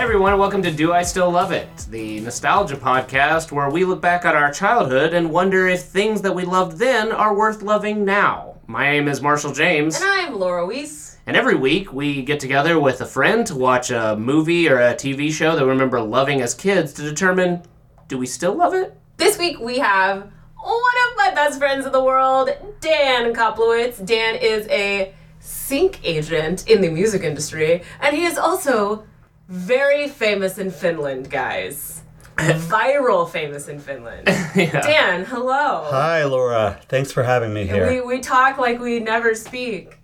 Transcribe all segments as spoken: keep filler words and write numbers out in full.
Hey everyone, welcome to Do I Still Love It, the nostalgia podcast where we look back at our childhood and wonder if things that we loved then are worth loving now. My name is Marshall James. And I'm Laura Weiss. And every week we get together with a friend to watch a movie or a T V show that we remember loving as kids to determine, do we still love it? This week we have one of my best friends in the world, Dan Koplowitz. Dan is a sync agent in the music industry, and he is also very famous in Finland, guys. Viral famous in Finland. Yeah. Dan, hello. Hi, Laura. Thanks for having me here. We we talk like we never speak.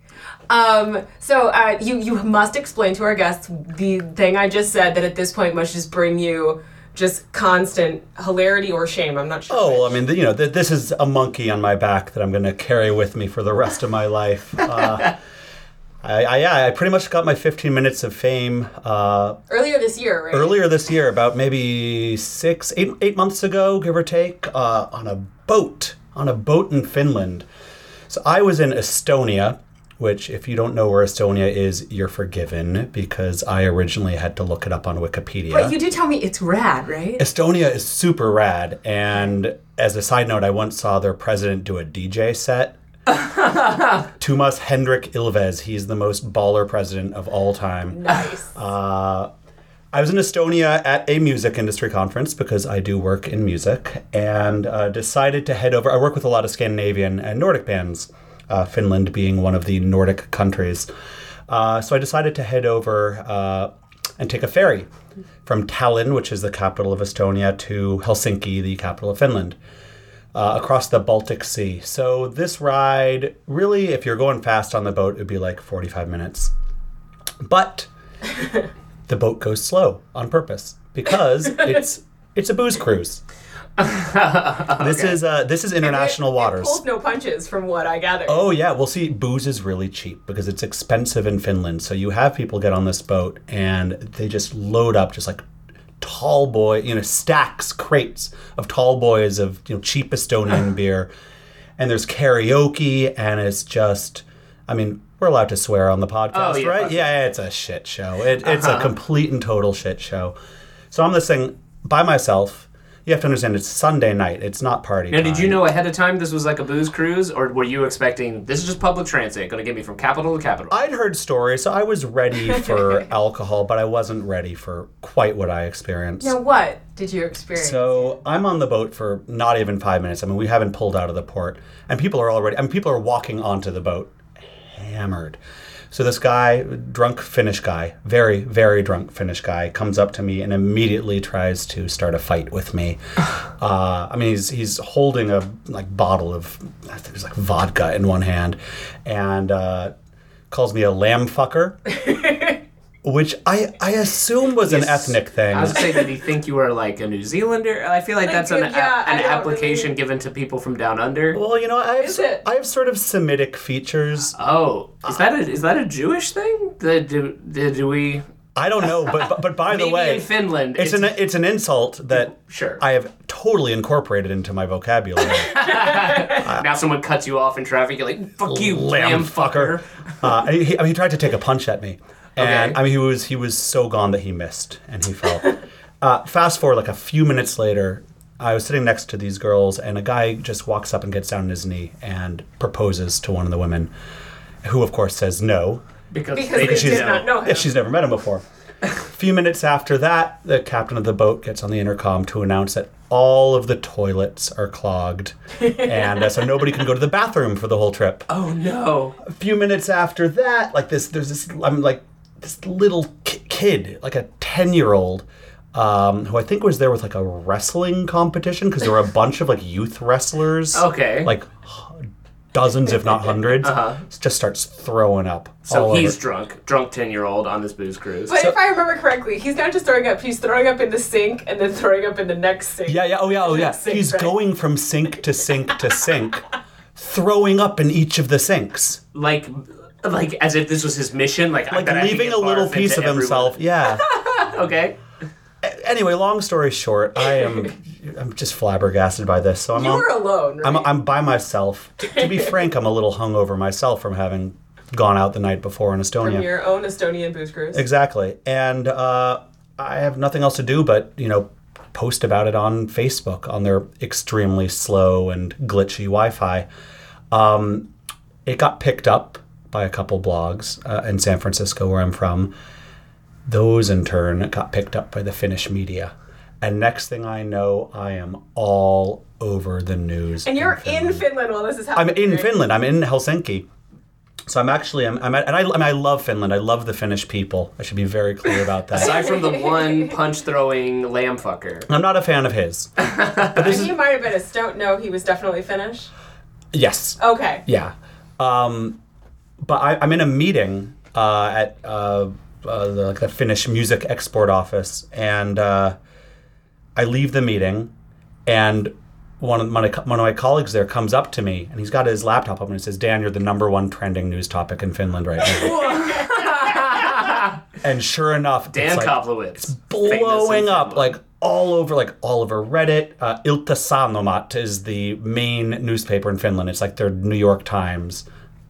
Um, so uh, you, you must explain to our guests the thing I just said that at this point must just bring you just constant hilarity or shame. I'm not sure. Oh, well, I mean, you know, th- this is a monkey on my back that I'm going to carry with me for the rest of my life. Uh I, I I pretty much got my fifteen minutes of fame. Uh, earlier this year, right? Earlier this year, about maybe six, eight, eight months ago, give or take, uh, on a boat, on a boat in Finland. So I was in Estonia, which if you don't know where Estonia is, you're forgiven, because I originally had to look it up on Wikipedia. But you do tell me it's rad, right? Estonia is super rad. And as a side note, I once saw their president do a D J set. Toomas Hendrik Ilves. He's the most baller president of all time. Nice. Uh, I was in Estonia at a music industry conference because I do work in music, and uh, decided to head over. I work with a lot of Scandinavian and Nordic bands, uh, Finland being one of the Nordic countries. Uh, so I decided to head over uh, and take a ferry from Tallinn, which is the capital of Estonia, to Helsinki, the capital of Finland. Uh, across the Baltic Sea. So this ride, really, if you're going fast on the boat, it would be like forty-five minutes. But the boat goes slow on purpose because it's it's a booze cruise. okay. This is uh, this is international it, waters. It pulls no punches from what I gathered. Oh, yeah. Well, see, booze is really cheap because it's expensive in Finland. So you have people get on this boat and they just load up just like tall boy, you know, stacks, crates of tall boys of, you know, cheap Estonian beer. And there's karaoke, and it's just, I mean, we're allowed to swear on the podcast, oh, yeah, right? Okay. Yeah, it's a shit show. It, uh-huh. It's a complete and total shit show. So I'm this thing by myself. You have to understand, it's Sunday night. It's not party now, time. Now, did you know ahead of time this was like a booze cruise, or were you expecting, this is just public transit, going to get me from capital to capital? I'd heard stories, so I was ready for alcohol, but I wasn't ready for quite what I experienced. Now, what did you experience? So, I'm on the boat for not even five minutes. I mean, we haven't pulled out of the port, and people are already, I mean, people are walking onto the boat, hammered. So this guy, drunk Finnish guy, very, very drunk Finnish guy, comes up to me and immediately tries to start a fight with me. Uh, I mean, he's he's holding a like bottle of, I think it was like vodka in one hand, and uh, calls me a lamb fucker, which I, I assume was an ethnic thing. I was saying, did he think you were like a New Zealander? I feel like, like that's an, yeah, a, an application really... given to people from down under. Well, you know, I have, so, I have sort of Semitic features. Oh, is uh, that a, is that a Jewish thing? Did, did, did we? I don't know, but but, but by the way, in Finland, it's, it's an it's an insult that sure. I have totally incorporated into my vocabulary. uh, now someone cuts you off in traffic, you're like, "Fuck you, lamb fucker." uh, he, I mean, he tried to take a punch at me. And okay. I mean, he was he was so gone that he missed, and he fell. uh, fast forward like a few minutes later, I was sitting next to these girls, and a guy just walks up and gets down on his knee and proposes to one of the women, who of course says no because, because, because she did not know him. Yeah, she's never met him before. A few minutes after that, the captain of the boat gets on the intercom to announce that all of the toilets are clogged, and uh, so nobody can go to the bathroom for the whole trip. Oh no! A few minutes after that, like this, there's this. I'm like. This little k- kid, like a ten-year-old, um, who I think was there with, like, a wrestling competition, because there were a bunch of, like, youth wrestlers. Okay. Like, h- dozens, if not hundreds, uh-huh. just starts throwing up. So he's over. drunk. Drunk ten-year-old on this booze cruise. But so, if I remember correctly, he's not just throwing up. He's throwing up in the sink and then throwing up in the next sink. Yeah, yeah. Oh, yeah, oh, yeah. Sink, he's right? going from sink to sink to sink, throwing up in each of the sinks. Like... Like, as if this was his mission. Like, like leaving a little piece of himself. Yeah. Okay. Anyway, long story short, I am I'm just flabbergasted by this. So I'm You were on, alone, right? I'm, I'm by myself. To, to be frank, I'm a little hungover myself from having gone out the night before in Estonia. From your own Estonian booze cruise. Exactly. And uh, I have nothing else to do but, you know, post about it on Facebook on their extremely slow and glitchy Wi-Fi. Um, it got picked up by a couple blogs uh, in San Francisco, where I'm from. Those, in turn, got picked up by the Finnish media. And next thing I know, I am all over the news. And you're in Finland, in Finland while this is happening. I'm in right? Finland. I'm in Helsinki. So I'm actually, I'm, I'm at, and I, and I love Finland. I love the Finnish people. I should be very clear about that. Aside from the one punch-throwing lambfucker. I'm not a fan of his. But this is, you might have been a stout. No, he was definitely Finnish? Yes. Okay. Yeah. Um, but I, I'm in a meeting uh, at uh, uh, the, like the Finnish Music Export Office, and uh, I leave the meeting, and one of, my, one of my colleagues there comes up to me, and he's got his laptop up, and he says, "Dan, you're the number one trending news topic in Finland right now." And sure enough, Dan it's like, Koplowitz, it's blowing up, like all over, like all over Reddit. Uh, Ilta-Sanomat is the main newspaper in Finland. It's like their New York Times.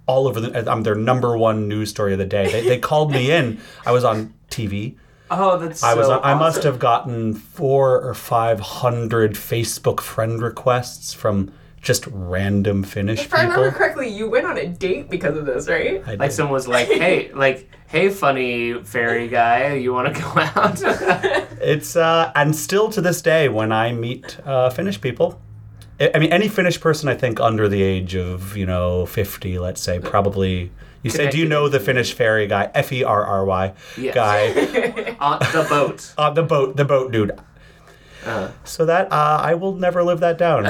All over the, I'm their number one news story of the day. They, they called me in. I was on T V. Oh, that's I so was, awesome. I must have gotten four or five hundred Facebook friend requests from just random Finnish people. If I remember correctly, you went on a date because of this, right? I like did. Someone was like, hey, like, hey, funny fairy guy, you want to go out? It's, uh, and still to this day, when I meet uh, Finnish people, I, I mean, any Finnish person, I think, under the age of, you know, fifty, let's say, probably... You say, do you know the Finnish ferry guy, F E R R Y, yes. guy? On the boat. On the boat, the boat dude. Uh, so that, uh, I will never live that down.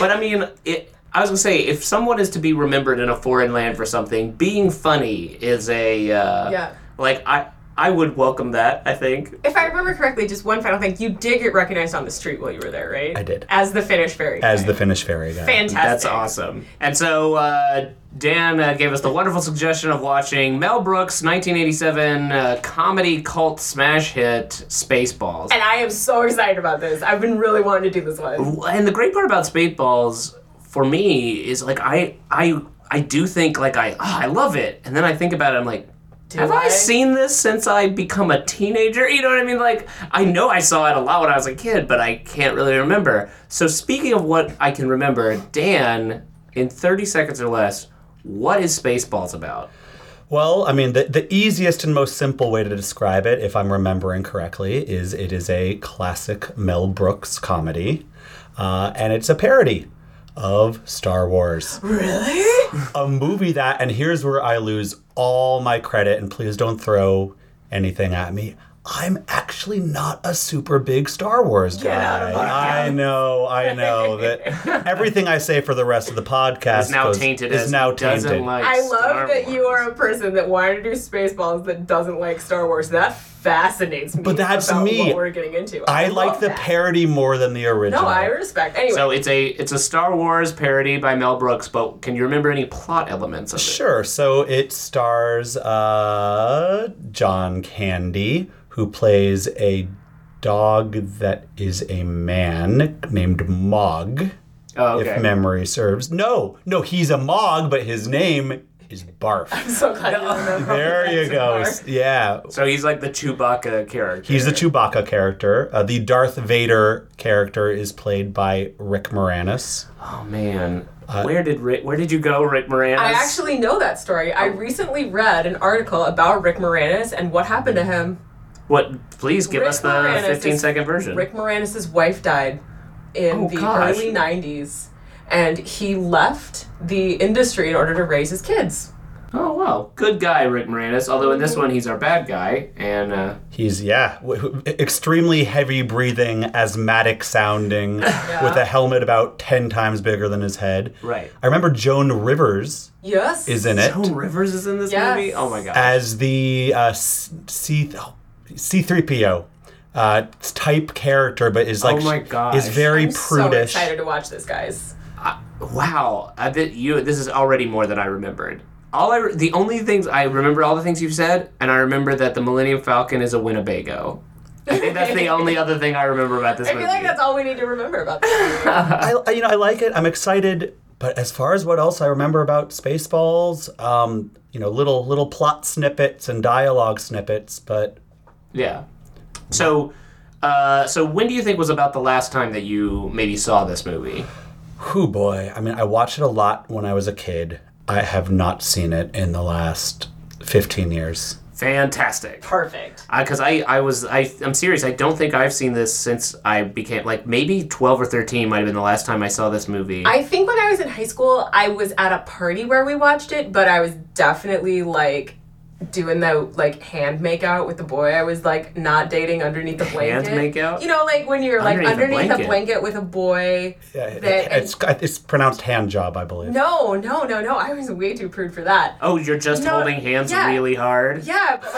But I mean, it, I was going to say, if someone is to be remembered in a foreign land for something, being funny is a, uh, yeah. like, I I would welcome that, I think. If I remember correctly, just one final thing, you did get recognized on the street while you were there, right? I did. As the Finnish ferry guy. As the Finnish ferry guy. Fantastic. That's awesome. And so, uh... Dan uh, gave us the wonderful suggestion of watching Mel Brooks' nineteen eighty-seven uh, comedy cult smash hit, Spaceballs. And I am so excited about this. I've been really wanting to do this one. And the great part about Spaceballs, for me, is like I I, I do think, like, I oh, I love it. And then I think about it, I'm like, do have I? I seen this since I become a teenager? You know what I mean? Like, I know I saw it a lot when I was a kid, but I can't really remember. So speaking of what I can remember, Dan, in thirty seconds or less... what is Spaceballs about? Well, I mean, the, the easiest and most simple way to describe it, if I'm remembering correctly, is it is a classic Mel Brooks comedy, uh, and it's a parody of Star Wars. Really? A movie that, and here's where I lose all my credit, and please don't throw anything at me. I'm actually not a super big Star Wars guy. I know, I know that everything I say for the rest of the podcast is now tainted. Is now tainted. Like I love that you are a person that wanted to do Spaceballs that doesn't like Star Wars. That fascinates me. But that's about me. What we're getting into. I, I like the that. parody more than the original. No, I respect. Anyway, so it's a it's a Star Wars parody by Mel Brooks. But can you remember any plot elements of it? Sure. So it stars uh, John Candy, who plays a dog that is a man named Mog, oh, okay. if memory serves. No, no, he's a Mog, but his name is Barf. I'm so glad you remember. There you go. Yeah. So he's like the Chewbacca character. He's the Chewbacca character. Uh, the Darth Vader character is played by Rick Moranis. Oh, man. Uh, where did Rick, where did you go, Rick Moranis? I actually know that story. I recently read an article about Rick Moranis and what happened to him. What? Please give Rick us the fifteen-second version. Rick Moranis' wife died in oh, the gosh. early nineties, and he left the industry in order to raise his kids. Oh, wow. Good guy, Rick Moranis, although in this one he's our bad guy. and uh, He's, yeah, w- extremely heavy-breathing, asthmatic-sounding, yeah. with a helmet about ten times bigger than his head. Right. I remember Joan Rivers yes. is in it. Joan Rivers is in this yes. movie? Oh, my God. As the uh, C... Oh, C three P O uh, type character, but is like, oh my gosh. is very I'm prudish. So excited to watch this, guys! Uh, wow, I bet you this is already more than I remembered. All I re- the only things I remember all the things you've said, and I remember that the Millennium Falcon is a Winnebago. I think that's the only other thing I remember about this. I feel movie. like that's all we need to remember about this movie. I, you know, I like it. I'm excited. But as far as what else I remember about Spaceballs, um, you know, little little plot snippets and dialogue snippets, but. Yeah. So, uh, so when do you think was about the last time that you maybe saw this movie? Oh boy. I mean, I watched it a lot when I was a kid. I have not seen it in the last fifteen years. Fantastic. Perfect. Because I, I, I was, I, I'm serious. I don't think I've seen this since I became, like, maybe twelve or thirteen might have been the last time I saw this movie. I think when I was in high school, I was at a party where we watched it, but I was definitely, like, doing the, like, hand makeout with the boy. I was, like, not dating underneath the blanket. Hand makeout? You know, like, when you're, like, underneath, underneath a, blanket. a blanket with a boy. Yeah, it, that, it's, and, it's pronounced hand job, I believe. No, no, no, no. I was way too prude for that. Oh, you're just no, holding hands yeah, really hard? Yeah. But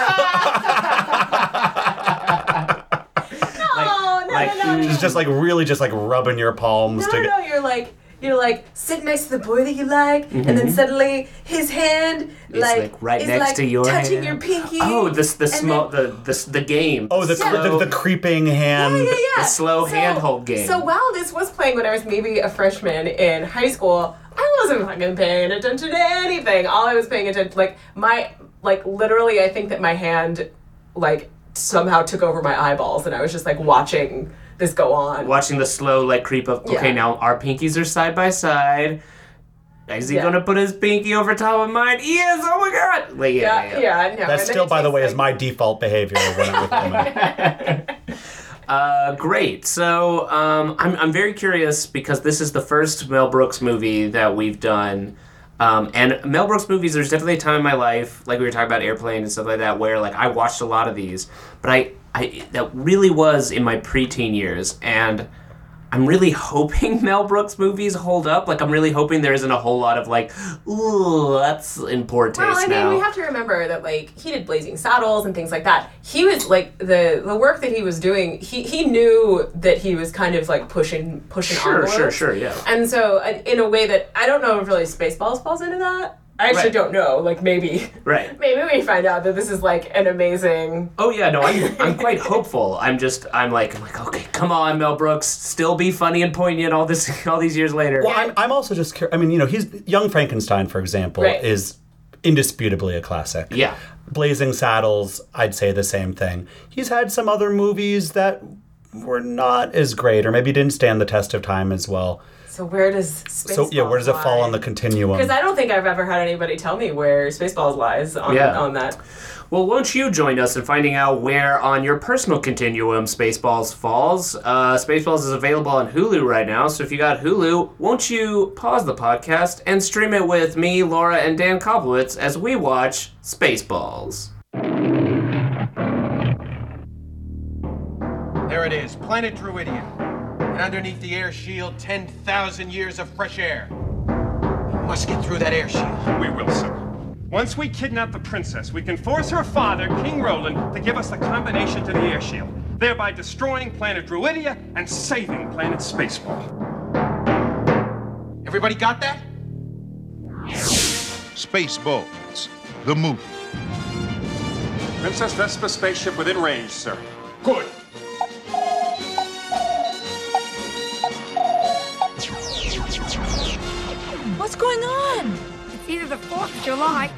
like, no, no, like, no, no, no. It's just, like, really just, like, rubbing your palms. No, to no, no, you're, like... You're, like, sitting next to the boy that you like, mm-hmm. and then suddenly his hand, it's like, like right is, next like, to your touching hand. your pinky. Oh, this the small, the, the the game. Oh, the, so, the, the, the creeping hand. Yeah, yeah, yeah. The slow so, handhold game. So while this was playing when I was maybe a freshman in high school, I wasn't fucking paying attention to anything. All I was paying attention, like, my, like, literally, I think that my hand, like, somehow took over my eyeballs, and I was just, like, watching... This go on. Watching the slow, like, creep of, okay, yeah. now our pinkies are side by side. Is he yeah. going to put his pinky over top of mine? He is! Oh, my God! Like, yeah, yeah, yeah. yeah no. That still, by the way, like... is my default behavior when I'm with women. uh, great. So, um, I'm, I'm very curious, because this is the first Mel Brooks movie that we've done. Um, and Mel Brooks movies, there's definitely a time in my life, like we were talking about Airplane and stuff like that, where, like, I watched a lot of these. But I... I, that really was in my preteen years, and I'm really hoping Mel Brooks movies hold up. Like, I'm really hoping there isn't a whole lot of, like, ooh, that's in poor taste now. Well, I mean, now. we have to remember that, like, he did Blazing Saddles and things like that. He was, like, the the work that he was doing, he, he knew that he was kind of, like, pushing, pushing sure, envelopes. Sure, sure, sure, yeah. And so, in a way that, I don't know if really Spaceballs falls into that. I actually right. don't know. Like, maybe. Right. Maybe we find out that this is, like, an amazing... Oh, yeah, no, I'm, I'm quite hopeful. I'm just, I'm like, I'm like, okay, come on, Mel Brooks. Still be funny and poignant all this, all these years later. Well, I'm, I'm also just curious. I mean, you know, he's... Young Frankenstein, for example, right. is indisputably a classic. Yeah. Blazing Saddles, I'd say the same thing. He's had some other movies that were not as great, or maybe didn't stand the test of time as well. So where does Spaceballs So yeah, where does it lie? fall on the continuum? Because I don't think I've ever had anybody tell me where Spaceballs lies on, yeah. on that. Well, won't you join us in finding out where on your personal continuum Spaceballs falls? Uh, Spaceballs is available on Hulu right now, so if you got Hulu, won't you pause the podcast and stream it with me, Laura, and Dan Koplowitz as we watch Spaceballs. There it is, Planet Druidian. And underneath the air shield, ten thousand years of fresh air. We must get through that air shield. We will, sir. Once we kidnap the princess, we can force her father, King Roland, to give us the combination to the air shield, thereby destroying planet Druidia and saving planet Spaceball. Everybody got that? Spaceballs, the movie. Princess Vespa spaceship within range, sir. Good. What's going on? It's either the fourth of July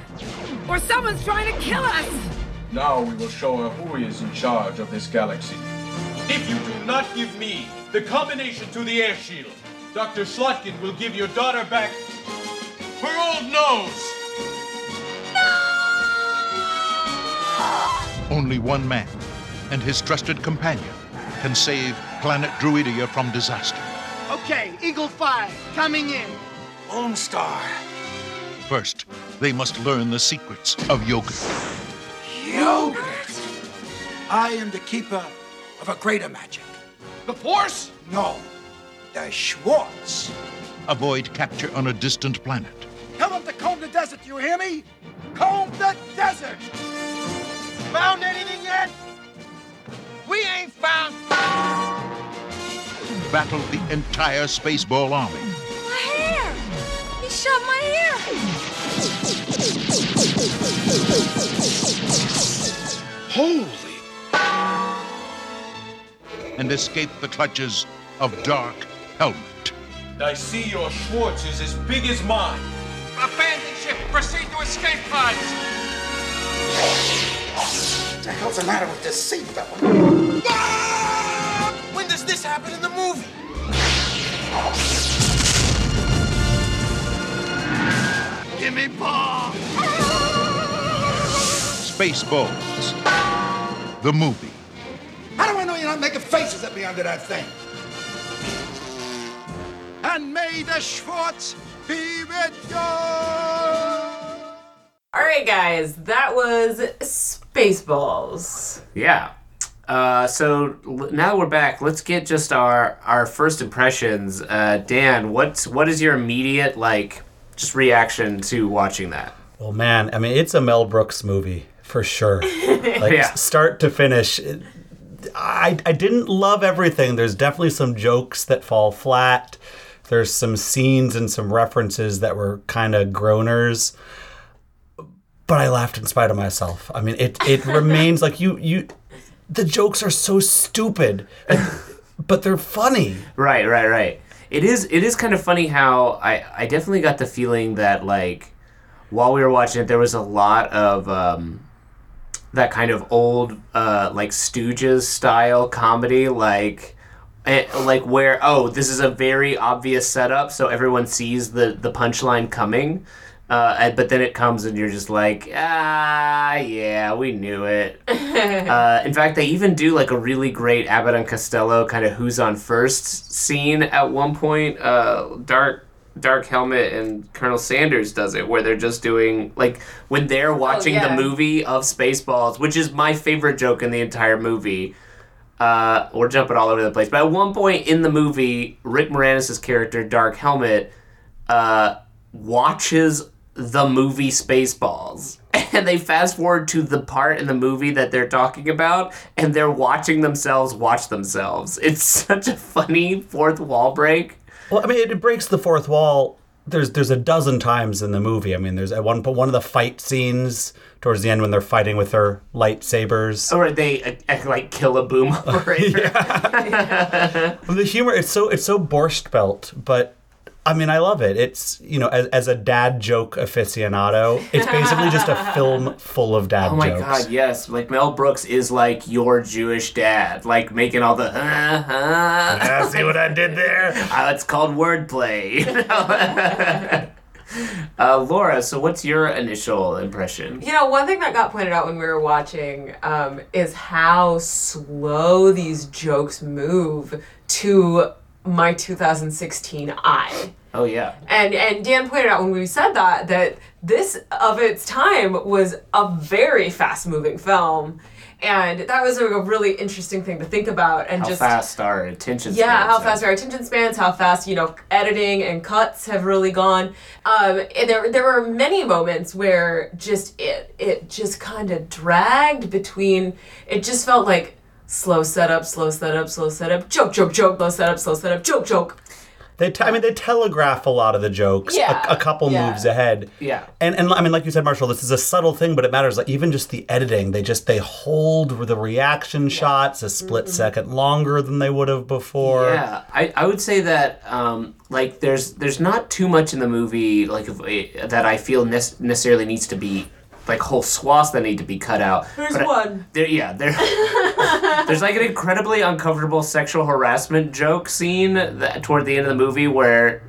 or someone's trying to kill us. Now we will show her who is in charge of this galaxy. If you do not give me the combination to the air shield, Doctor Slotkin will give your daughter back her old nose. No! Only one man and his trusted companion can save planet Druidia from disaster. Okay, Eagle Five, coming in. Lone Star. First, they must learn the secrets of yogurt. Yogurt? I am the keeper of a greater magic. The Force? No, the Schwartz. Avoid capture on a distant planet. Tell them to comb the desert, you hear me? Comb the desert! Found anything yet? We ain't found... Battle the entire Spaceball army. He shoved my hair! Holy! And escape the clutches of Dark Helmet. I see your Schwartz is as big as mine. Abandon ship! Proceed to escape pods! What the hell's the matter with this sea, fella? When does this happen in the movie? Gimme bomb! Spaceballs, the movie. How do I know you're not making faces at me under that thing? And may the Schwartz be with you! All right, guys, that was Spaceballs. Yeah. Uh, so now we're back. Let's get just our, our first impressions. Uh, Dan, what's what is your immediate like just reaction to watching that? Well, man, I mean, it's a Mel Brooks movie for sure. Like yeah. Start to finish. It, I I didn't love everything. There's definitely some jokes that fall flat. There's some scenes and some references that were kind of groaners. But I laughed in spite of myself. I mean, it it remains like you you the jokes are so stupid, but they're funny. Right, right, right. It is it is kind of funny how I, I definitely got the feeling that like while we were watching it there was a lot of um, that kind of old, uh, like Stooges style comedy, like, like where oh, this is a very obvious setup, so everyone sees the the punchline coming, uh, but then it comes and you're just like, ah, yeah, we knew it. uh, in fact, they even do like a really great Abbott and Costello kind of who's on first scene at one point. Uh, Dark. Dark Helmet and Colonel Sanders does it where they're just doing like when they're watching oh, yeah. the movie of Spaceballs, which is my favorite joke in the entire movie. Uh, we're jumping all over the place, but at one point in the movie, Rick Moranis' character Dark Helmet uh, watches the movie Spaceballs, and they fast forward to the part in the movie that they're talking about, and they're watching themselves watch themselves. It's such a funny fourth wall break. Well, I mean, it, it breaks the fourth wall. There's there's a dozen times in the movie. I mean, there's at one one of the fight scenes towards the end when they're fighting with their lightsabers. Or they uh, like kill a boom operator. Yeah. Well, the humor it's so it's so borscht belt, but I mean, I love it. It's you know, as, as a dad joke aficionado, it's basically just a film full of dad jokes. Oh my jokes. God, yes! Like Mel Brooks is like your Jewish dad, like making all the uh huh. Yeah, see what I did there? Uh, it's called wordplay. You know? uh, Laura, so what's your initial impression? You know, one thing that got pointed out when we were watching um, is how slow these jokes move to my two thousand sixteen eye. Oh yeah. And and Dan pointed out when we said that that this of its time was a very fast moving film, and that was a really interesting thing to think about and how just fast our attention yeah, spans. Yeah, how fast our attention spans, how fast, you know, editing and cuts have really gone. Um and there there were many moments where just it it just kind of dragged between it just felt like slow setup, slow setup, slow setup, joke, joke, joke, slow setup, slow setup, joke, joke. They, te- I mean, they telegraph a lot of the jokes. Yeah, a, a couple yeah. moves ahead. Yeah, and and I mean, like you said, Marshall, this is a subtle thing, but it matters. Like even just the editing, they just they hold the reaction yeah. shots a split mm-hmm. second longer than they would have before. Yeah, I, I would say that um, like there's there's not too much in the movie like if, uh, that I feel ne- necessarily needs to be. Like whole swaths that need to be cut out. There's but one. I, there, yeah, there, there's like an incredibly uncomfortable sexual harassment joke scene that, toward the end of the movie where,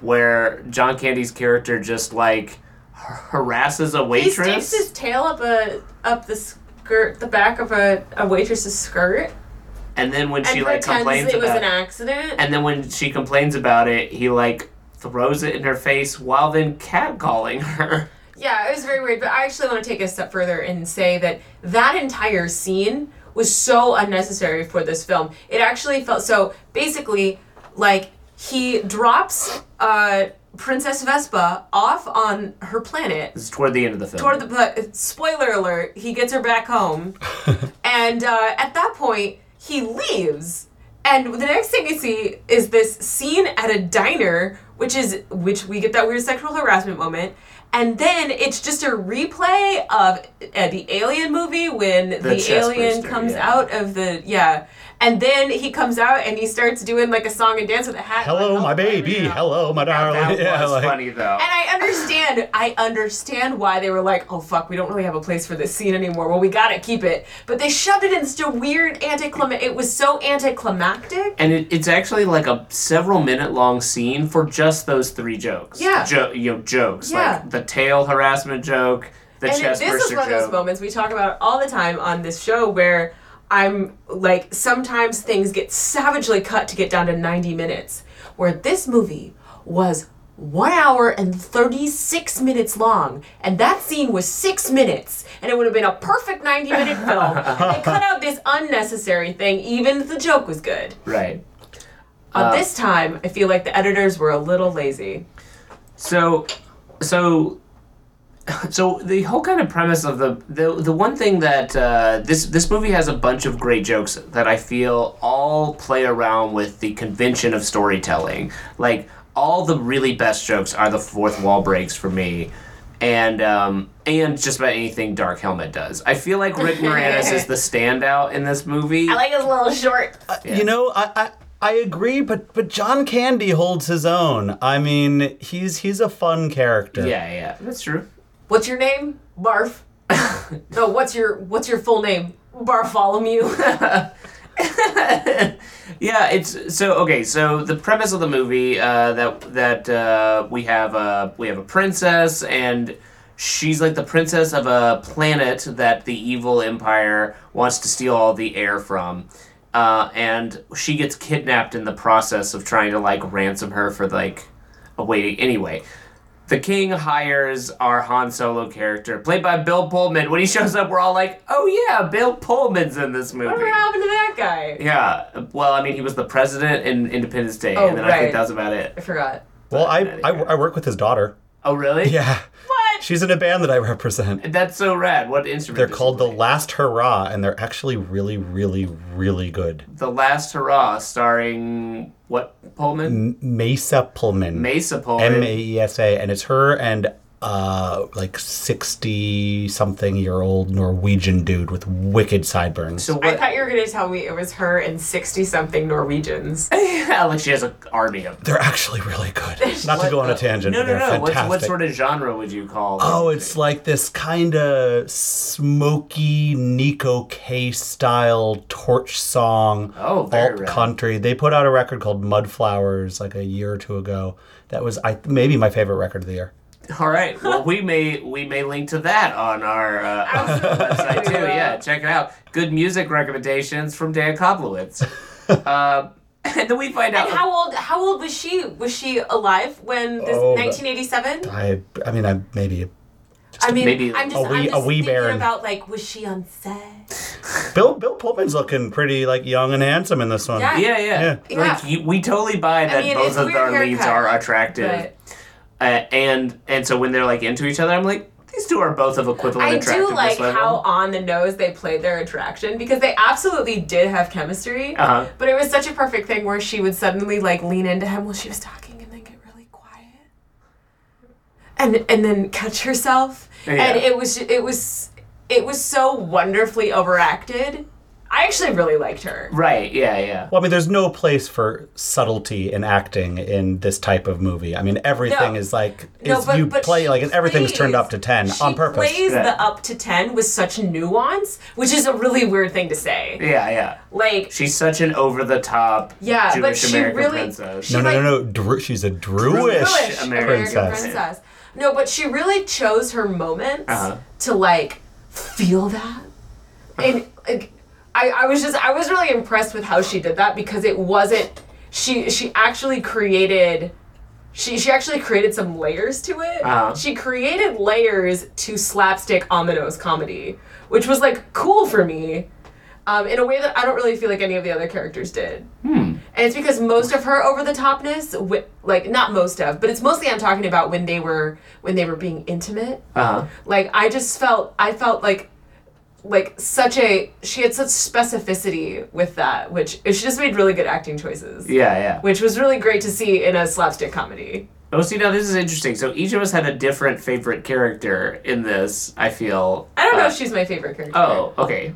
where John Candy's character just like harasses a waitress. He sticks his tail up a up the skirt, the back of a, a waitress's skirt. And then when and she like complains it about it was an accident. And then when she complains about it, he like throws it in her face while then catcalling her. Yeah, it was very weird, but I actually want to take it a step further and say that that entire scene was so unnecessary for this film. It actually felt so, basically, like, he drops uh, Princess Vespa off on her planet. It's toward the end of the film. Toward the, spoiler alert, he gets her back home, and uh, at that point, he leaves. And the next thing you see is this scene at a diner, which is, which we get that weird sexual harassment moment. And then it's just a replay of uh, the Alien movie when the, the alien booster, comes yeah. out of the, yeah. And then he comes out and he starts doing like a song and dance with a hat. Hello, like, oh, my baby. Hello, my darling. That, that was yeah, like, funny though. And I understand understand. I understand why they were like, oh, fuck, we don't really have a place for this scene anymore. Well, we gotta keep it. But they shoved it in such a weird anticlimactic. It was so anticlimactic. And it, it's actually like a several-minute-long scene for just those three jokes. Yeah. Jo- you know, jokes. Yeah. Like the tail harassment joke, the and chest burster joke. And this is one of those moments we talk about all the time on this show where I'm, like, sometimes things get savagely cut to get down to ninety minutes. Where this movie was one hour and thirty-six minutes long, and that scene was six minutes, and it would have been a perfect ninety-minute film. And they cut out this unnecessary thing, even if the joke was good. Right. Uh, uh, this time, I feel like the editors were a little lazy. So, so, so the whole kind of premise of the the the one thing that uh, this this movie has a bunch of great jokes that I feel all play around with the convention of storytelling, like. All the really best jokes are the fourth wall breaks for me, and um, and just about anything Dark Helmet does. I feel like Rick Moranis is the standout in this movie. I like his little short. Uh, yeah. You know, I, I I agree, but but John Candy holds his own. I mean, he's he's a fun character. Yeah, yeah, that's true. What's your name? Barf. No, what's your what's your full name? Bartholomew. Yeah, it's so okay. So the premise of the movie uh, that that uh, we have a we have a princess, and she's like the princess of a planet that the evil empire wants to steal all the air from, uh, and she gets kidnapped in the process of trying to like ransom her for like a way. Anyway, the king hires our Han Solo character, played by Bill Pullman. When he shows up, we're all like, oh yeah, Bill Pullman's in this movie. What happened to that guy? Yeah. Well, I mean, he was the president in Independence Day, oh, and then right. I think that was about it. I forgot. Well, I, I, I work with his daughter. Oh, really? Yeah. What? She's in a band that I represent. That's so rad. What instrument They're called The Last Hurrah, and they're actually really, really, really good. The Last Hurrah, starring... What Pullman? M- Maesa Pullman. Maesa Pullman. M A E S A. And it's her and uh, like sixty-something-year-old Norwegian dude with wicked sideburns. So I thought you were going to tell me it was her and sixty-something Norwegians. Yeah, like she has an army of them. They're actually really good. Not what, to go on a tangent. No, no, no. Fantastic. What, what sort of genre would you call them? Oh, it's like this kind of smoky Nico Kay-style torch song. Oh, very alt country. They put out a record called Mudflowers like a year or two ago. That was I maybe my favorite record of the year. All right. Well, we may we may link to that on our uh, website too. Yeah, check it out. Good music recommendations from Dan Koplowitz. Uh, and then we find out. And how old? How old was she? Was she alive when this nineteen eighty-seven? Oh, I I mean I maybe. I mean, maybe I'm just, a wee, I'm just a wee thinking about, like, was she on set? Bill Bill Pullman's looking pretty, like, young and handsome in this one. Yeah, yeah. yeah. yeah. Like, you, we totally buy that I mean, both of our haircut, leads are attractive. Uh, and and so when they're, like, into each other, I'm like, these two are both of equivalent attractiveness level. I do like how on the nose they played their attraction, because they absolutely did have chemistry. Uh-huh. But it was such a perfect thing where she would suddenly, like, lean into him while she was talking and then get really quiet. And, and then catch herself. Yeah. And it was it was it was so wonderfully overacted. I actually really liked her. Right, yeah, yeah. Well, I mean, there's no place for subtlety in acting in this type of movie. I mean, everything no. is like is no, but, you but play like plays, everything's turned up to ten on purpose. She plays yeah. the up to ten with such nuance, which is a really weird thing to say. Yeah, yeah. Like she's such an over the top yeah, Jewish American really, princess. No, no, no, no. Dru- she's a Druish, Druish American princess. princess. No, but she really chose her moments uh-huh. to, like, feel that. And like, I, I was just, I was really impressed with how she did that, because it wasn't, she she actually created, she, she actually created some layers to it. Uh-huh. She created layers to slapstick on the nose comedy, which was, like, cool for me um, in a way that I don't really feel like any of the other characters did. Hmm. And it's because most of her over-the-topness, wi- like, not most of, but it's mostly I'm talking about when they were when they were being intimate. Uh-huh. Like, I just felt, I felt like, like, such a, she had such specificity with that, which, she just made really good acting choices. Yeah, yeah. Which was really great to see in a slapstick comedy. Oh, see, now this is interesting. So each of us had a different favorite character in this, I feel. I don't uh, know if she's my favorite character. Oh, okay.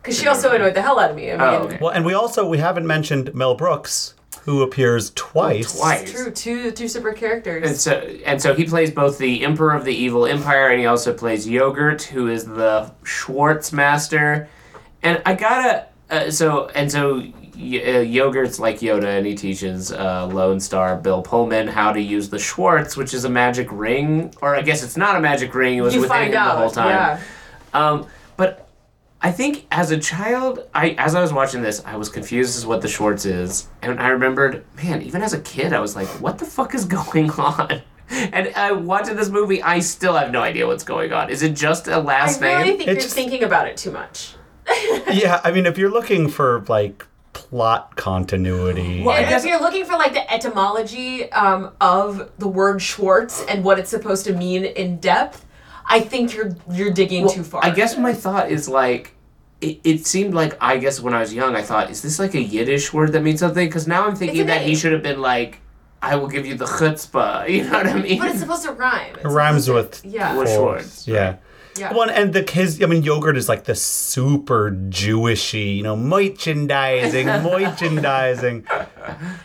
Because she also annoyed the hell out of me. I mean, oh, okay. Well, and we also, we haven't mentioned Mel Brooks. who appears twice. Twice. It's true, two two separate characters. And so and so he plays both the Emperor of the Evil Empire, and he also plays Yogurt, who is the Schwartz Master. And I gotta uh, so and so. Y- uh, Yogurt's like Yoda, and he teaches uh, Lone Star Bill Pullman how to use the Schwartz, which is a magic ring, or I guess it's not a magic ring. It was you within him out. The whole time. Yeah. Um, but I think as a child, I as I was watching this, I was confused as to what the Schwartz is, and I remembered, man, even as a kid, I was like, what the fuck is going on? And I watching this movie, I still have no idea what's going on. Is it just a last name? I really name? think it's you're just... thinking about it too much. Yeah, I mean, if you're looking for like. Plot continuity. Well, I guess if you're looking for like the etymology um, of the word Schwartz and what it's supposed to mean in depth, I think you're you're digging well, too far. I guess my thought is like, it, it seemed like I guess when I was young, I thought, is this like a Yiddish word that means something? Because now I'm thinking that he should have been like, I will give you the chutzpah. You know what I mean? But it's supposed to rhyme. It's it rhymes with, to, yeah. with Schwartz. Yeah. Yeah. One and the his I mean Yogurt is like the super Jewishy, you know, merchandising, merchandising.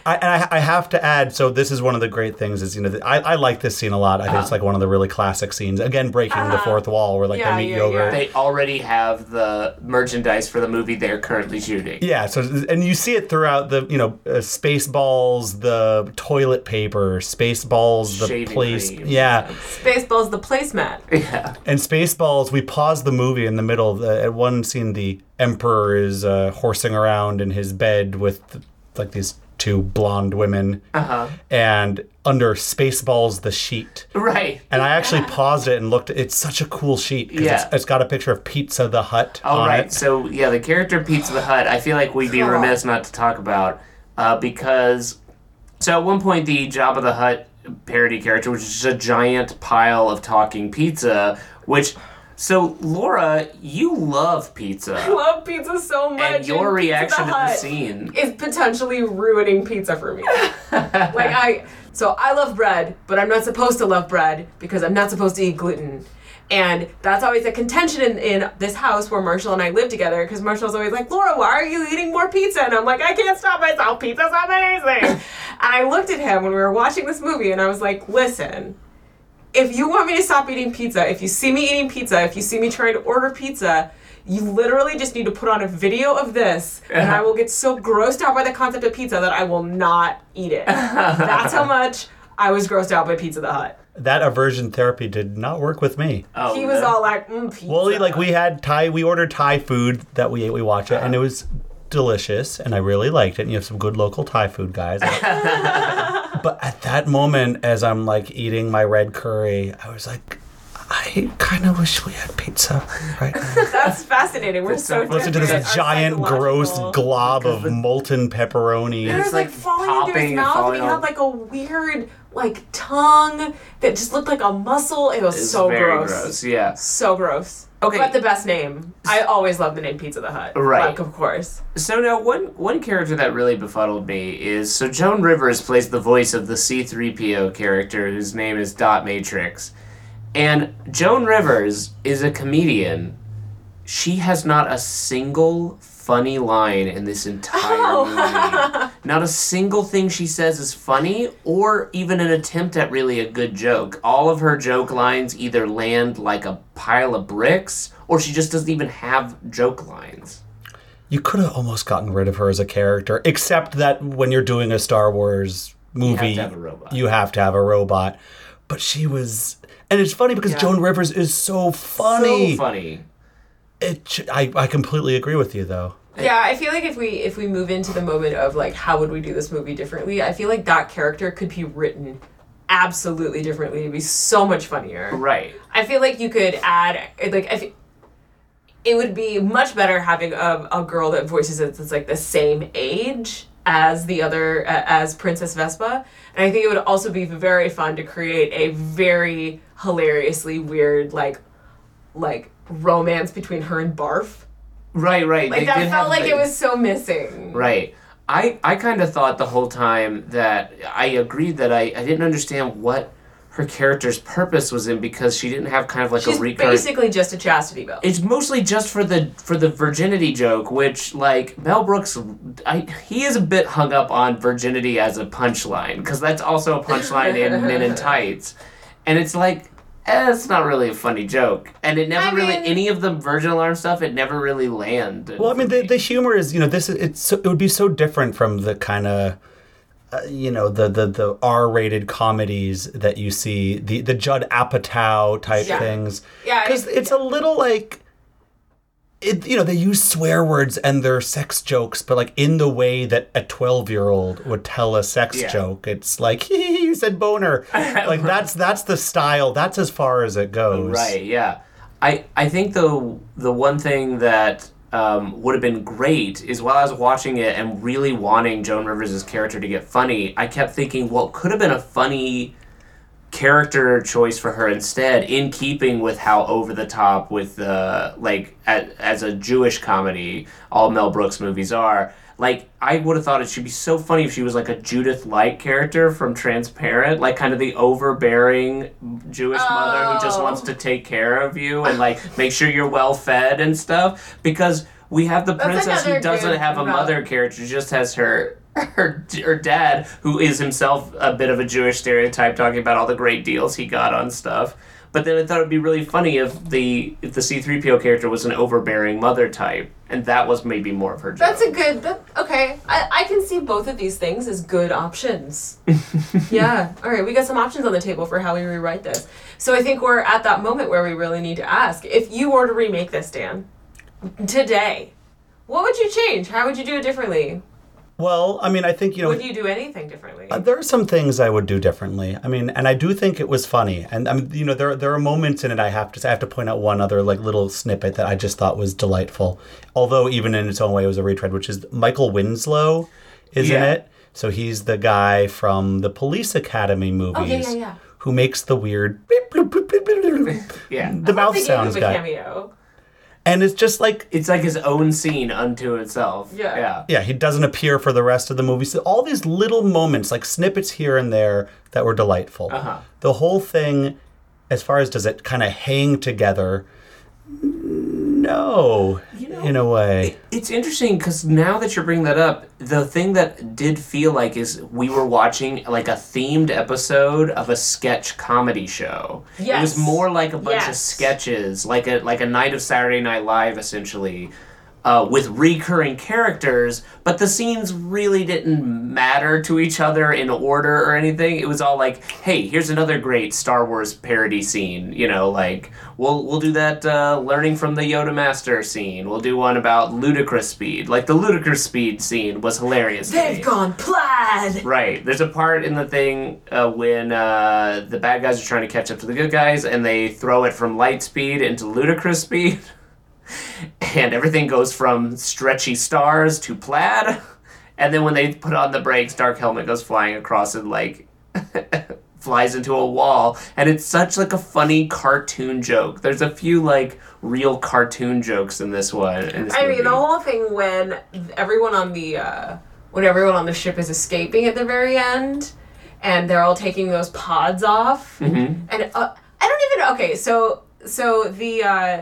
I, and I, I have to add, so this is one of the great things is you know the, I, I like this scene a lot. I think uh-huh. it's like one of the really classic scenes. Again, breaking uh-huh. the fourth wall where like yeah, they meet yeah, Yogurt. Yeah. They already have the merchandise for the movie they're currently shooting. Yeah, so and you see it throughout the you know uh, Spaceballs, the toilet paper, Spaceballs, the Shaving place, cream. yeah, Spaceballs, the placemat, yeah, and Spaceballs. Balls, we pause the movie in the middle. The, at one scene, the Emperor is uh, horsing around in his bed with like these two blonde women, uh-huh. and under Spaceballs, the sheet. Right. And I actually paused it and looked. It's such a cool sheet. Yeah. It's, it's got a picture of Pizza the Hutt. All on right. It. So yeah, the character Pizza the Hutt. I feel like we'd be remiss not to talk about uh, because so at one point the Jabba the Hutt parody character, which is just a giant pile of talking pizza. Which, so Laura, you love pizza. I love pizza so much. And your and reaction to the scene is potentially ruining pizza for me. Like I, so I love bread, but I'm not supposed to love bread because I'm not supposed to eat gluten. And that's always a contention in, in this house where Marshall and I live together because Marshall's always like, Laura, why are you eating more pizza? And I'm like, I can't stop myself. Pizza's amazing. And I looked at him when we were watching this movie and I was like, listen, if you want me to stop eating pizza, if you see me eating pizza, if you see me trying to order pizza, you literally just need to put on a video of this, uh-huh. and I will get so grossed out by the concept of pizza that I will not eat it. That's how much I was grossed out by Pizza the Hutt. That aversion therapy did not work with me. Oh, he was no. all like, mm, pizza. Well, like we had Thai, we ordered Thai food that we ate, we watched it, and it was delicious, and I really liked it, and you have some good local Thai food, guys. But at that moment, as I'm like eating my red curry, I was like, I kind of wish we had pizza right now. That's fascinating. We're so listen to this giant, gross glob of the, molten pepperoni. And it was like, like falling into his mouth, and he had like a weird like tongue that just looked like a muscle. It was it's so very gross. gross. Yeah, so gross. Okay. But the best name. I always love the name Pizza the Hutt. Right. Like, of course. So now, one one character that really befuddled me is... So Joan Rivers plays the voice of the C three P O character, whose name is Dot Matrix. And Joan Rivers is a comedian. She has not a single funny line in this entire oh. movie. Not a single thing she says is funny or even an attempt at really a good joke. All of her joke lines either land like a pile of bricks or she just doesn't even have joke lines. You could have almost gotten rid of her as a character, except that when you're doing a Star Wars movie, you have to have a robot. You have to have a robot. But she was... And it's funny because yeah. Joan Rivers is so funny. So funny. It, I, I completely agree with you, though. Yeah, I feel like if we if we move into the moment of, like, how would we do this movie differently, I feel like that character could be written absolutely differently. It'd be so much funnier. Right. I feel like you could add, like, if, it would be much better having a, a girl that voices it that's, like, the same age as the other, uh, as Princess Vespa. And I think it would also be very fun to create a very hilariously weird, like, like, romance between her and Barf. Right, right. Like, they that felt like things. It was so missing. Right. I, I kind of thought the whole time that I agreed that I, I didn't understand what her character's purpose was in, because she didn't have kind of like She's a recurring... She's basically just a chastity belt. It's mostly just for the for the virginity joke, which, like, Mel Brooks, I, he is a bit hung up on virginity as a punchline, because that's also a punchline in Men in Tights. And it's like, eh, it's not really a funny joke. And it never I really... Mean, any of the Virgin Alarm stuff, it never really landed. Well, I mean, the, the humor is, you know, this is, it's, it would be so different from the kind of... Uh, you know, the, the, the R-rated comedies that you see, the, the Judd Apatow type yeah. things. Yeah. Because it's yeah. a little like, it, you know, they use swear words and their sex jokes, but like in the way that a twelve-year-old would tell a sex yeah. joke. It's like, hee hee, you said boner. Like that's that's the style. That's as far as it goes. Right, yeah. I, I think the, the one thing that... Um, would have been great is while I was watching it and really wanting Joan Rivers' character to get funny, I kept thinking, well, could have been a funny character choice for her instead, in keeping with how over the top with the uh, like at, as a Jewish comedy all Mel Brooks movies are. Like, I would have thought it should be so funny if she was like a Judith Light character from Transparent, like kind of the overbearing Jewish oh. mother who just wants to take care of you and like make sure you're well fed and stuff. Because we have the That's princess who doesn't have a problem. Mother character, just has her, her her dad, who is himself a bit of a Jewish stereotype, talking about all the great deals he got on stuff. But then I thought it would be really funny if the if the C three P O character was an overbearing mother type, and that was maybe more of her job. That's a good... That, okay, I, I can see both of these things as good options. Yeah. All right, we got some options on the table for how we rewrite this. So I think we're at that moment where we really need to ask, if you were to remake this, Dan, today, what would you change? How would you do it differently? Well, I mean, I think, you know... Would you do anything differently? Uh, there are some things I would do differently. I mean, and I do think it was funny. And, I mean, you know, there there are moments in it I have to I have to point out one other, like, little snippet that I just thought was delightful. Although, even in its own way, it was a retread, which is Michael Winslow is yeah. in it. So he's the guy from the Police Academy movies. Oh, yeah, yeah, yeah. Who makes the weird... yeah. The mouth sounds guy. Cameo. And it's just like... It's like his own scene unto itself. Yeah. yeah. Yeah, he doesn't appear for the rest of the movie. So all these little moments, like snippets here and there that were delightful. Uh-huh. The whole thing, as far as does it kind of hang together, no, you know, in a way. It, it's interesting because now that you're bringing that up, the thing that did feel like is we were watching like a themed episode of a sketch comedy show. Yes. It was more like a bunch yes. of sketches, like a like a night of Saturday Night Live, essentially, uh, with recurring characters, but the scenes really didn't matter to each other in order or anything. It was all like, hey, here's another great Star Wars parody scene, you know, like... We'll we'll do that uh, learning from the Yoda Master scene. We'll do one about ludicrous speed. Like, the ludicrous speed scene was hilarious. They've gone plaid! Right. There's a part in the thing uh, when uh, the bad guys are trying to catch up to the good guys, and they throw it from light speed into ludicrous speed. And everything goes from stretchy stars to plaid. And then when they put on the brakes, Dark Helmet goes flying across and, like... flies into a wall, and it's such like a funny cartoon joke. There's a few like real cartoon jokes in this one. In this I movie. mean, the whole thing when everyone on the uh, when everyone on the ship is escaping at the very end, and they're all taking those pods off, mm-hmm. and uh, I don't even okay. So so the uh,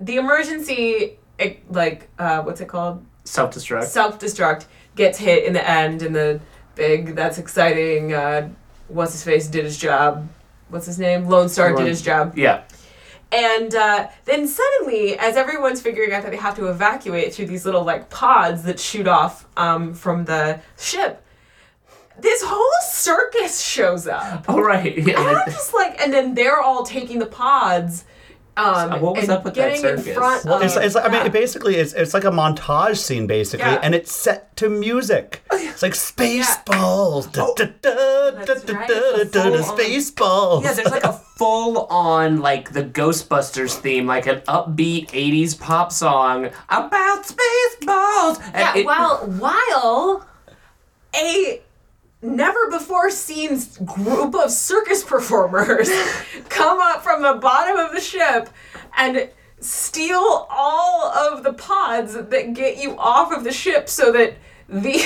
the emergency it, like uh, what's it called? Self-destruct. Self-destruct gets hit in the end, and the big that's exciting. Uh, What's his face did his job. What's his name? Lone Star Lone, did his job. Yeah. And uh, then suddenly, as everyone's figuring out that they have to evacuate through these little like pods that shoot off um, from the ship, this whole circus shows up. Oh right. Yeah. And I'm just like, and then they're all taking the pods. Um, what was up with that circus? Well, it's, it's like, I mean, yeah. it basically, it's it's like a montage scene, basically, yeah. and it's set to music. Oh, yeah. It's like Spaceballs, da da da da da da, Spaceballs. Yeah, there's like a full on like the Ghostbusters theme, like an upbeat eighties pop song about Spaceballs. And yeah, it, while while a never before seen group of circus performers come up from the bottom of the ship and steal all of the pods that get you off of the ship so that the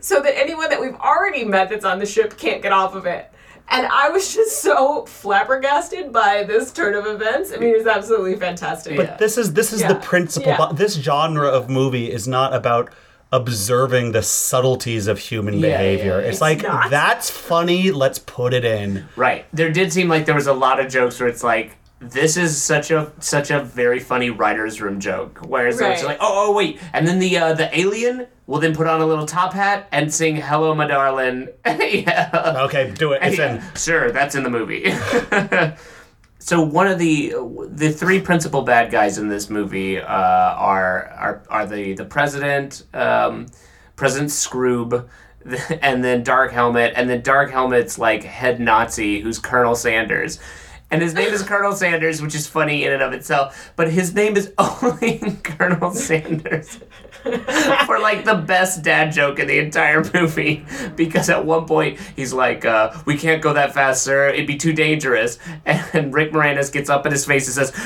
so that anyone that we've already met that's on the ship can't get off of it. And I was just so flabbergasted by this turn of events. I mean, it was absolutely fantastic. But yeah. this is this is yeah. the principle. Yeah. This genre of movie is not about observing the subtleties of human behavior. Yeah, yeah. It's, it's like, not. That's funny, let's put it in. Right. There did seem like there was a lot of jokes where it's like, this is such a such a very funny writer's room joke. Whereas right. it's like, oh, oh, wait. And then the uh, the alien will then put on a little top hat and sing Hello, My Darling. yeah. Okay, do it. It's yeah. in. Sure, that's in the movie. So one of the the three principal bad guys in this movie uh, are are are the the president, um, President Scroob, and then Dark Helmet, and then Dark Helmet's like head Nazi, who's Colonel Sanders. And his name is Colonel Sanders, which is funny in and of itself. But his name is only Colonel Sanders for, like, the best dad joke in the entire movie. Because at one point, he's like, uh, we can't go that fast, sir. It'd be too dangerous. And Rick Moranis gets up in his face and says,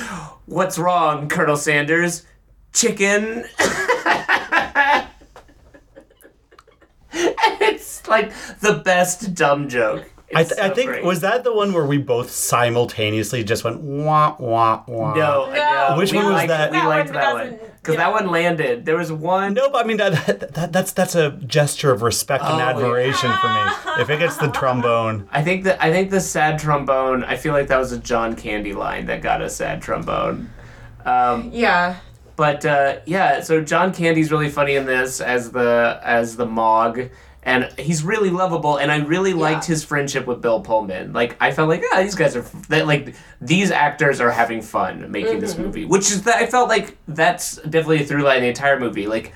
what's wrong, Colonel Sanders? Chicken. And it's, like, the best dumb joke. I, th- so I think, great. Was that the one where we both simultaneously just went, wah, wah, wah? No, no. Which we one was liked, that? We liked that one. Because that, yeah. that one landed. There was one. No, but I mean, that, that that's that's a gesture of respect oh, and admiration yeah. for me. If it gets the trombone. I think that I think the sad trombone, I feel like that was a John Candy line that got a sad trombone. Um, yeah. But, uh, yeah, so John Candy's really funny in this as the as the Mog. And he's really lovable, and I really yeah. liked his friendship with Bill Pullman. Like, I felt like, ah, oh, these guys are, that like, these actors are having fun making mm-hmm. this movie. Which is, that I felt like that's definitely a through line in the entire movie. Like,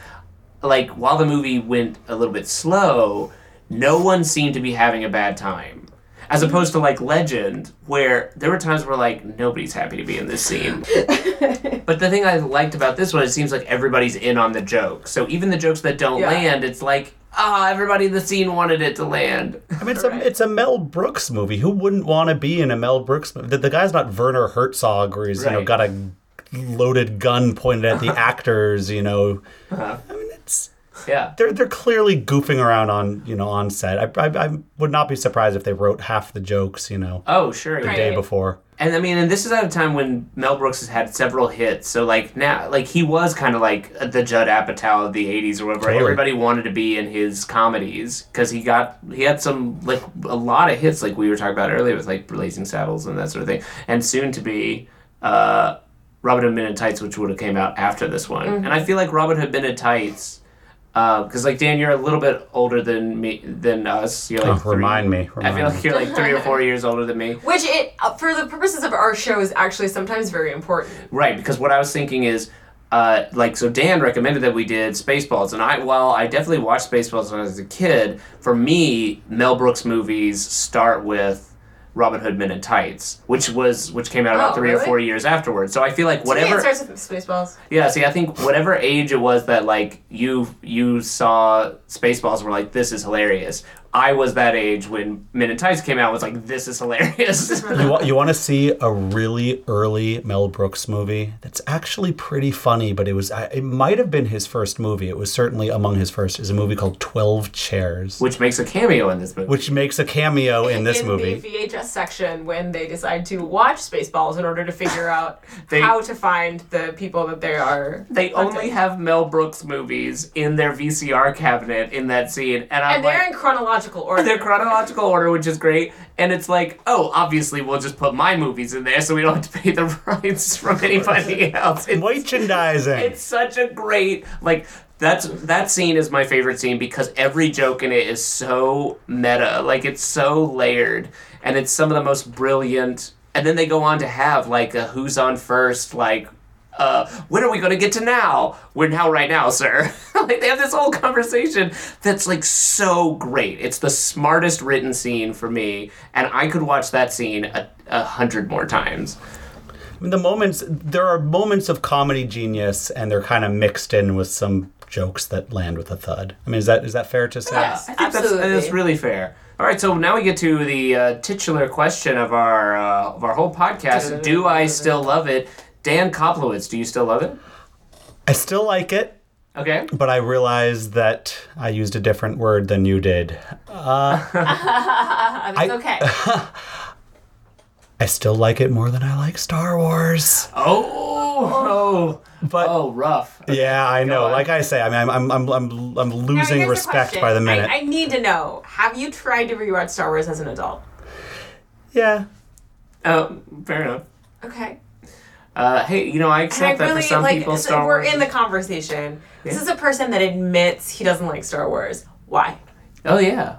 like while the movie went a little bit slow, no one seemed to be having a bad time. As opposed to, like, Legend, where there were times where, like, nobody's happy to be in this scene. But the thing I liked about this one, it seems like everybody's in on the joke. So even the jokes that don't yeah. land, it's like, ah, oh, everybody in the scene wanted it to land. I mean, it's, right. a, it's a Mel Brooks movie. Who wouldn't want to be in a Mel Brooks movie? The, the guy's not Werner Herzog, where he's, right. you know, got a loaded gun pointed at the actors, you know. Uh-huh. I mean, it's... Yeah, they're they're clearly goofing around on you know on set. I, I I would not be surprised if they wrote half the jokes you know. Oh sure, the right. day before. And I mean, and this is at a time when Mel Brooks has had several hits. So like now, like he was kind of like the Judd Apatow of the eighties or whatever. Totally. Everybody wanted to be in his comedies because he got he had some like a lot of hits like we were talking about earlier with like Blazing Saddles and that sort of thing, and soon to be. Uh, Robin Hood Men in Tights, which would have came out after this one, mm-hmm. and I feel like Robin Hood Men in Tights. Because, uh, like, Dan, you're a little bit older than me, than us. You're like oh, three, remind me. Remind I feel like you're like three or four years older than me. Which, it for the purposes of our show, is actually sometimes very important. Right, because what I was thinking is, uh, like, so Dan recommended that we did Spaceballs. And I, while I definitely watched Spaceballs when I was a kid, for me, Mel Brooks movies start with Robin Hood Men in Tights, which was which came out about oh, three really? or four years afterwards. So I feel like whatever so it starts with Spaceballs. Yeah, see, I think whatever age it was that like you you saw Spaceballs, were like, this is hilarious. I was that age when Men in Tights came out. Was like, this is hilarious. you want you want to see a really early Mel Brooks movie that's actually pretty funny, but it was it might have been his first movie. It was certainly among his first. Is a movie called Twelve Chairs, which makes a cameo in this movie. Which makes a cameo in this in movie. In the V H S section, when they decide to watch Spaceballs in order to figure out they, how to find the people that they are. They only to. have Mel Brooks movies in their V C R cabinet in that scene, and I'm and they're like, in chronological. Order. They're chronological order, which is great. And it's like, oh, obviously we'll just put my movies in there so we don't have to pay the rights from anybody else. It's, merchandising. It's such a great, like, that's that scene is my favorite scene because every joke in it is so meta. Like, it's so layered. And it's some of the most brilliant. And then they go on to have, like, a who's on first, like, Uh, when are we going to get to now? We're now right now, sir. Like, they have this whole conversation that's, like, so great. It's the smartest written scene for me, and I could watch that scene a, a hundred more times. I mean, the moments, there are moments of comedy genius, and they're kind of mixed in with some jokes that land with a thud. I mean, is that is that fair to say? Yeah, I think absolutely. That's, that's really fair. All right, so now we get to the uh, titular question of our uh, of our whole podcast. Do I still love it? Dan Koplowitz, do you still love it? I still like it. Okay. But I realized that I used a different word than you did. Uh, That's okay. I, I still like it more than I like Star Wars. Oh, oh, but oh, rough. Okay, yeah, I know. On. Like I say, I mean, I'm, I'm, I'm, I'm losing respect by the minute. I, I need to know. Have you tried to rewatch Star Wars as an adult? Yeah. Oh, fair enough. Okay. Uh, hey, you know, I accept I that really, for some like, people, Star Wars... We're in the conversation. Yeah. This is a person that admits he doesn't like Star Wars. Why? Oh, yeah.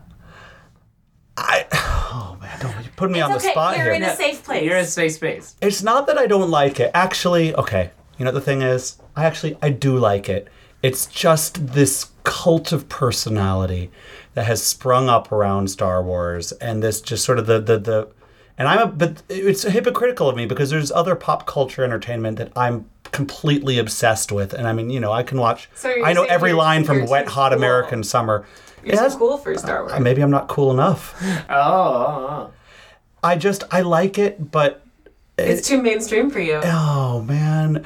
I... Oh, man, don't put me it's on okay. the spot You're here. You're in a safe place. You're in a safe space. It's not that I don't like it. Actually, okay, you know what the thing is? I actually, I do like it. It's just this cult of personality that has sprung up around Star Wars, and this just sort of the... the, the And I'm a, but it's hypocritical of me because there's other pop culture entertainment that I'm completely obsessed with. And I mean, you know, I can watch, so I know every line from Wet Hot cool. American Summer. You're yeah, so cool for Star Wars. Uh, maybe I'm not cool enough. Oh. I just, I like it, but. It's it, too mainstream for you. Oh, man.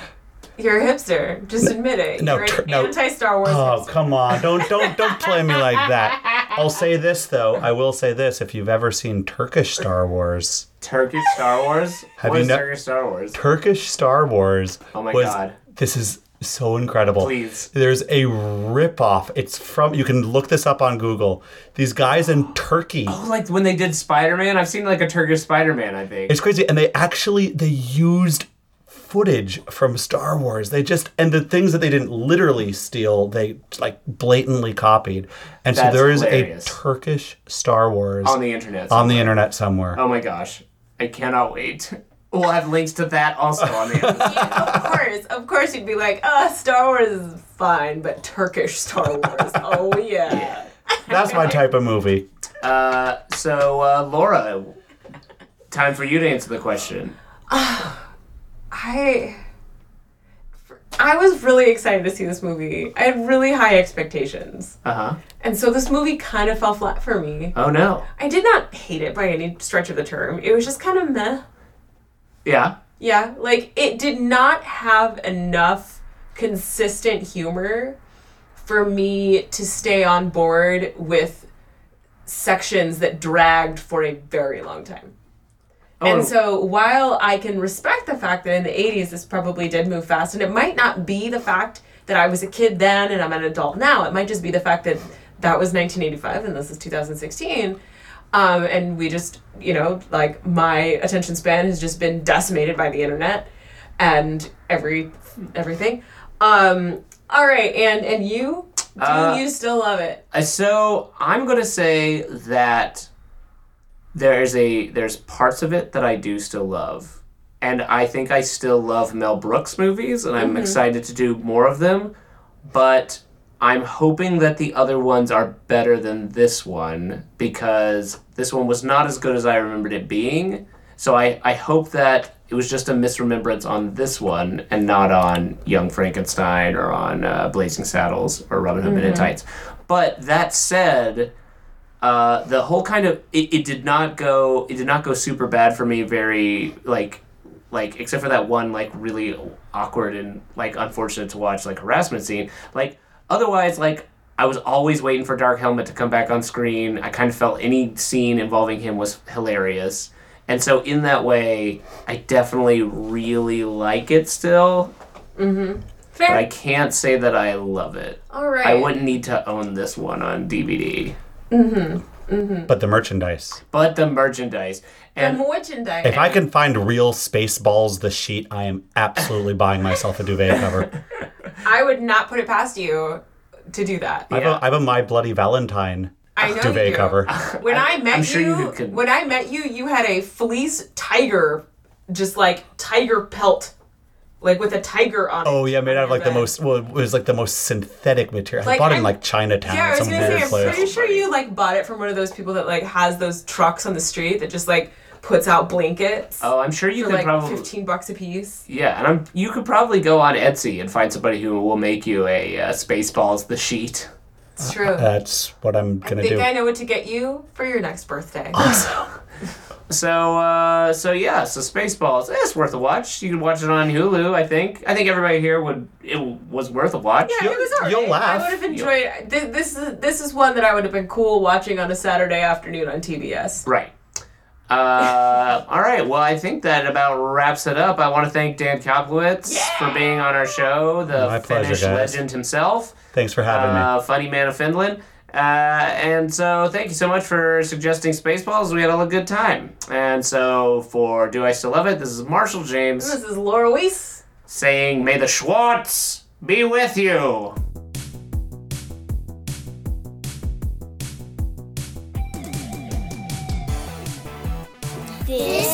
You're a hipster. Just admit it. No, You're an no. anti-Star Wars Oh, hipster. Come on. Don't, don't, don't play me like that. I'll say this, though. I will say this. If you've ever seen Turkish Star Wars. Turkish Star Wars? Have what you is no- Turkish Star Wars? Turkish Star Wars. Oh, my was, God. This is so incredible. Please. There's a ripoff. It's from... You can look this up on Google. These guys in Turkey. Oh, like when they did Spider-Man? I've seen like a Turkish Spider-Man, I think. It's crazy. And they actually... They used... footage from Star Wars. They just, and the things that they didn't literally steal, they like blatantly copied. And That's so there is hilarious. a Turkish Star Wars on the internet somewhere. on the internet somewhere. Oh my gosh, I cannot wait. We'll have links to that also on the internet. Yeah, of course, of course, you'd be like, oh, Star Wars is fine, but Turkish Star Wars, oh yeah. yeah. That's my type of movie. Uh, so uh, Laura, time for you to answer the question. I I was really excited to see this movie. I had really high expectations. Uh-huh. And so this movie kind of fell flat for me. Oh, no. I did not hate it by any stretch of the term. It was just kind of meh. Yeah? Yeah. Like, it did not have enough consistent humor for me to stay on board with sections that dragged for a very long time. And so while I can respect the fact that in the eighties this probably did move fast, and it might not be the fact that I was a kid then and I'm an adult now, it might just be the fact that that was nineteen eighty-five and this is two thousand sixteen, um, and we just, you know, like my attention span has just been decimated by the internet and every everything. Um, all right, and, and you? Do uh, you still love it? So I'm going to say that... There's a there's parts of it that I do still love. And I think I still love Mel Brooks movies, and I'm mm-hmm. excited to do more of them. But I'm hoping that the other ones are better than this one, because this one was not as good as I remembered it being. So I, I hope that it was just a misremembrance on this one and not on Young Frankenstein or on uh, Blazing Saddles or Robin Hood Men in Tights. But that said... Uh, the whole kind of it, it did not go it did not go super bad for me, very like like except for that one like really awkward and like unfortunate to watch like harassment scene. Like otherwise, like I was always waiting for Dark Helmet to come back on screen. I kind of felt any scene involving him was hilarious. And so in that way, I definitely really like it still. Mm-hmm. Fair. But I can't say that I love it. All right. I wouldn't need to own this one on D V D. Mm-hmm. Mm-hmm. But the merchandise. But the merchandise. And the merchandise. If I can find real Spaceballs the sheet, I am absolutely buying myself a duvet cover. I would not put it past you to do that. I have, yeah. a, I have a My Bloody Valentine I know duvet you do. cover. When I, I met I'm sure you, you could... when I met you, you had a fleece tiger, just like tiger pelt. Like with a tiger on oh, it. Oh yeah, made out of like bed. the most. Well, it was like the most synthetic material. Like, I bought it in like Chinatown. Yeah, I was gonna say. I'm pretty sure you like bought it from one of those people that like has those trucks on the street that just like puts out blankets. Oh, I'm sure you for, could like, probably fifteen bucks a piece. Yeah, and I'm. You could probably go on Etsy and find somebody who will make you a uh, Spaceballs the sheet. It's true. Uh, that's what I'm gonna do. I think do. I know what to get you for your next birthday. Awesome. So, uh, so yeah, so Spaceballs, eh, it's worth a watch. You can watch it on Hulu, I think. I think everybody here would, it was worth a watch. Yeah, you'll, it was all right. You'll laugh. I would have enjoyed, th- this is this is one that I would have been cool watching on a Saturday afternoon on T B S. Right. Uh, all right, well, I think that about wraps it up. I want to thank Dan Koplowitz yeah! for being on our show, the My Finnish pleasure, legend himself. Thanks for having uh, me. Funny man of Finland. Uh, and so thank you so much for suggesting Spaceballs. We had a good time. And so for Do I Still Love It? This is Marshall James. This is Laura Weiss. Saying, may the Schwartz be with you. This